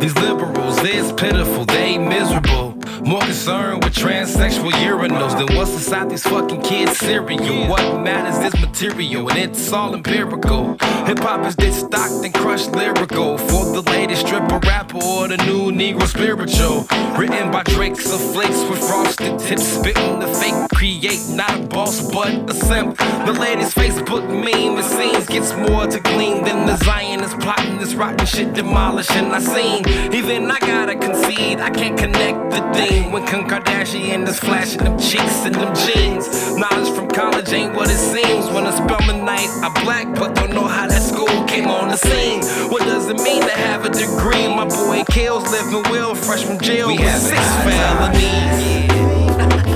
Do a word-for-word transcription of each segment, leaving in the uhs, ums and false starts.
These liberals, it's pitiful, they miserable. More concerned with transsexual urinals than what's inside these fucking kids' cereal. What matters is material, and it's all empirical. Hip-hop is destocked and crushed lyrical for the latest stripper rapper or the new Negro spiritual. Written by drakes of flakes with frosted tips, spitting the fake, create not a boss but a simp. The latest Facebook meme, it seems, gets more to glean than the Zionist plotting this rotten shit demolishing. I seen, even I gotta concede, I can't connect the thing. When Kim Kardashian is flashing them cheeks and them jeans, knowledge from college ain't what it seems. When I spell my night, I black, but don't know how that school came on the scene. What does it mean to have a degree? My boy Kale's living well, fresh from jail. We have six felonies, yeah.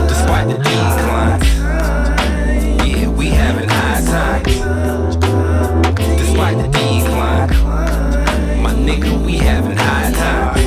Despite the decline, yeah, we having high times. Despite the decline, my nigga, we having high times.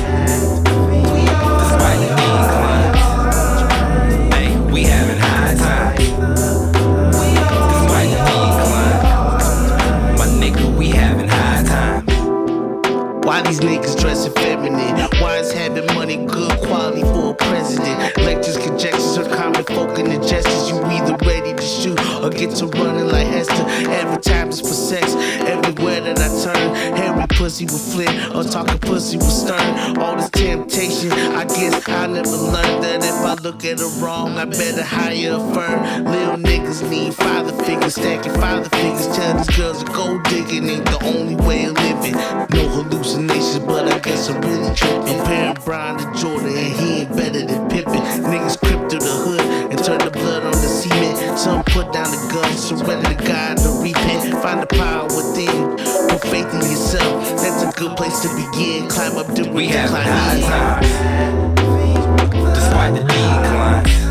Why these niggas dressing feminine? Why is having money good quality for a president? Lectures, conjectures, or common folk and the gestures. You either ready to shoot or get to running like Hester. Every time it's for sex, everywhere that I turn. Hairy pussy with flint, or talking pussy with stern. All this temptation, I guess I never learned that if I look at her wrong, I better hire a firm. Little niggas need father figures, stacking father figures. Tell these girls to go digging ain't the only way of living. No hallucinations. But I guess I'm really trippin'. Comparing Brian to Jordan, and he ain't better than Pippin. Niggas crept through the hood and turned the blood on the cement. Some put down the gun, surrender to God to repent. Find the power within, put faith in yourself. That's a good place to begin. Climb up the we have high times, despite the decline.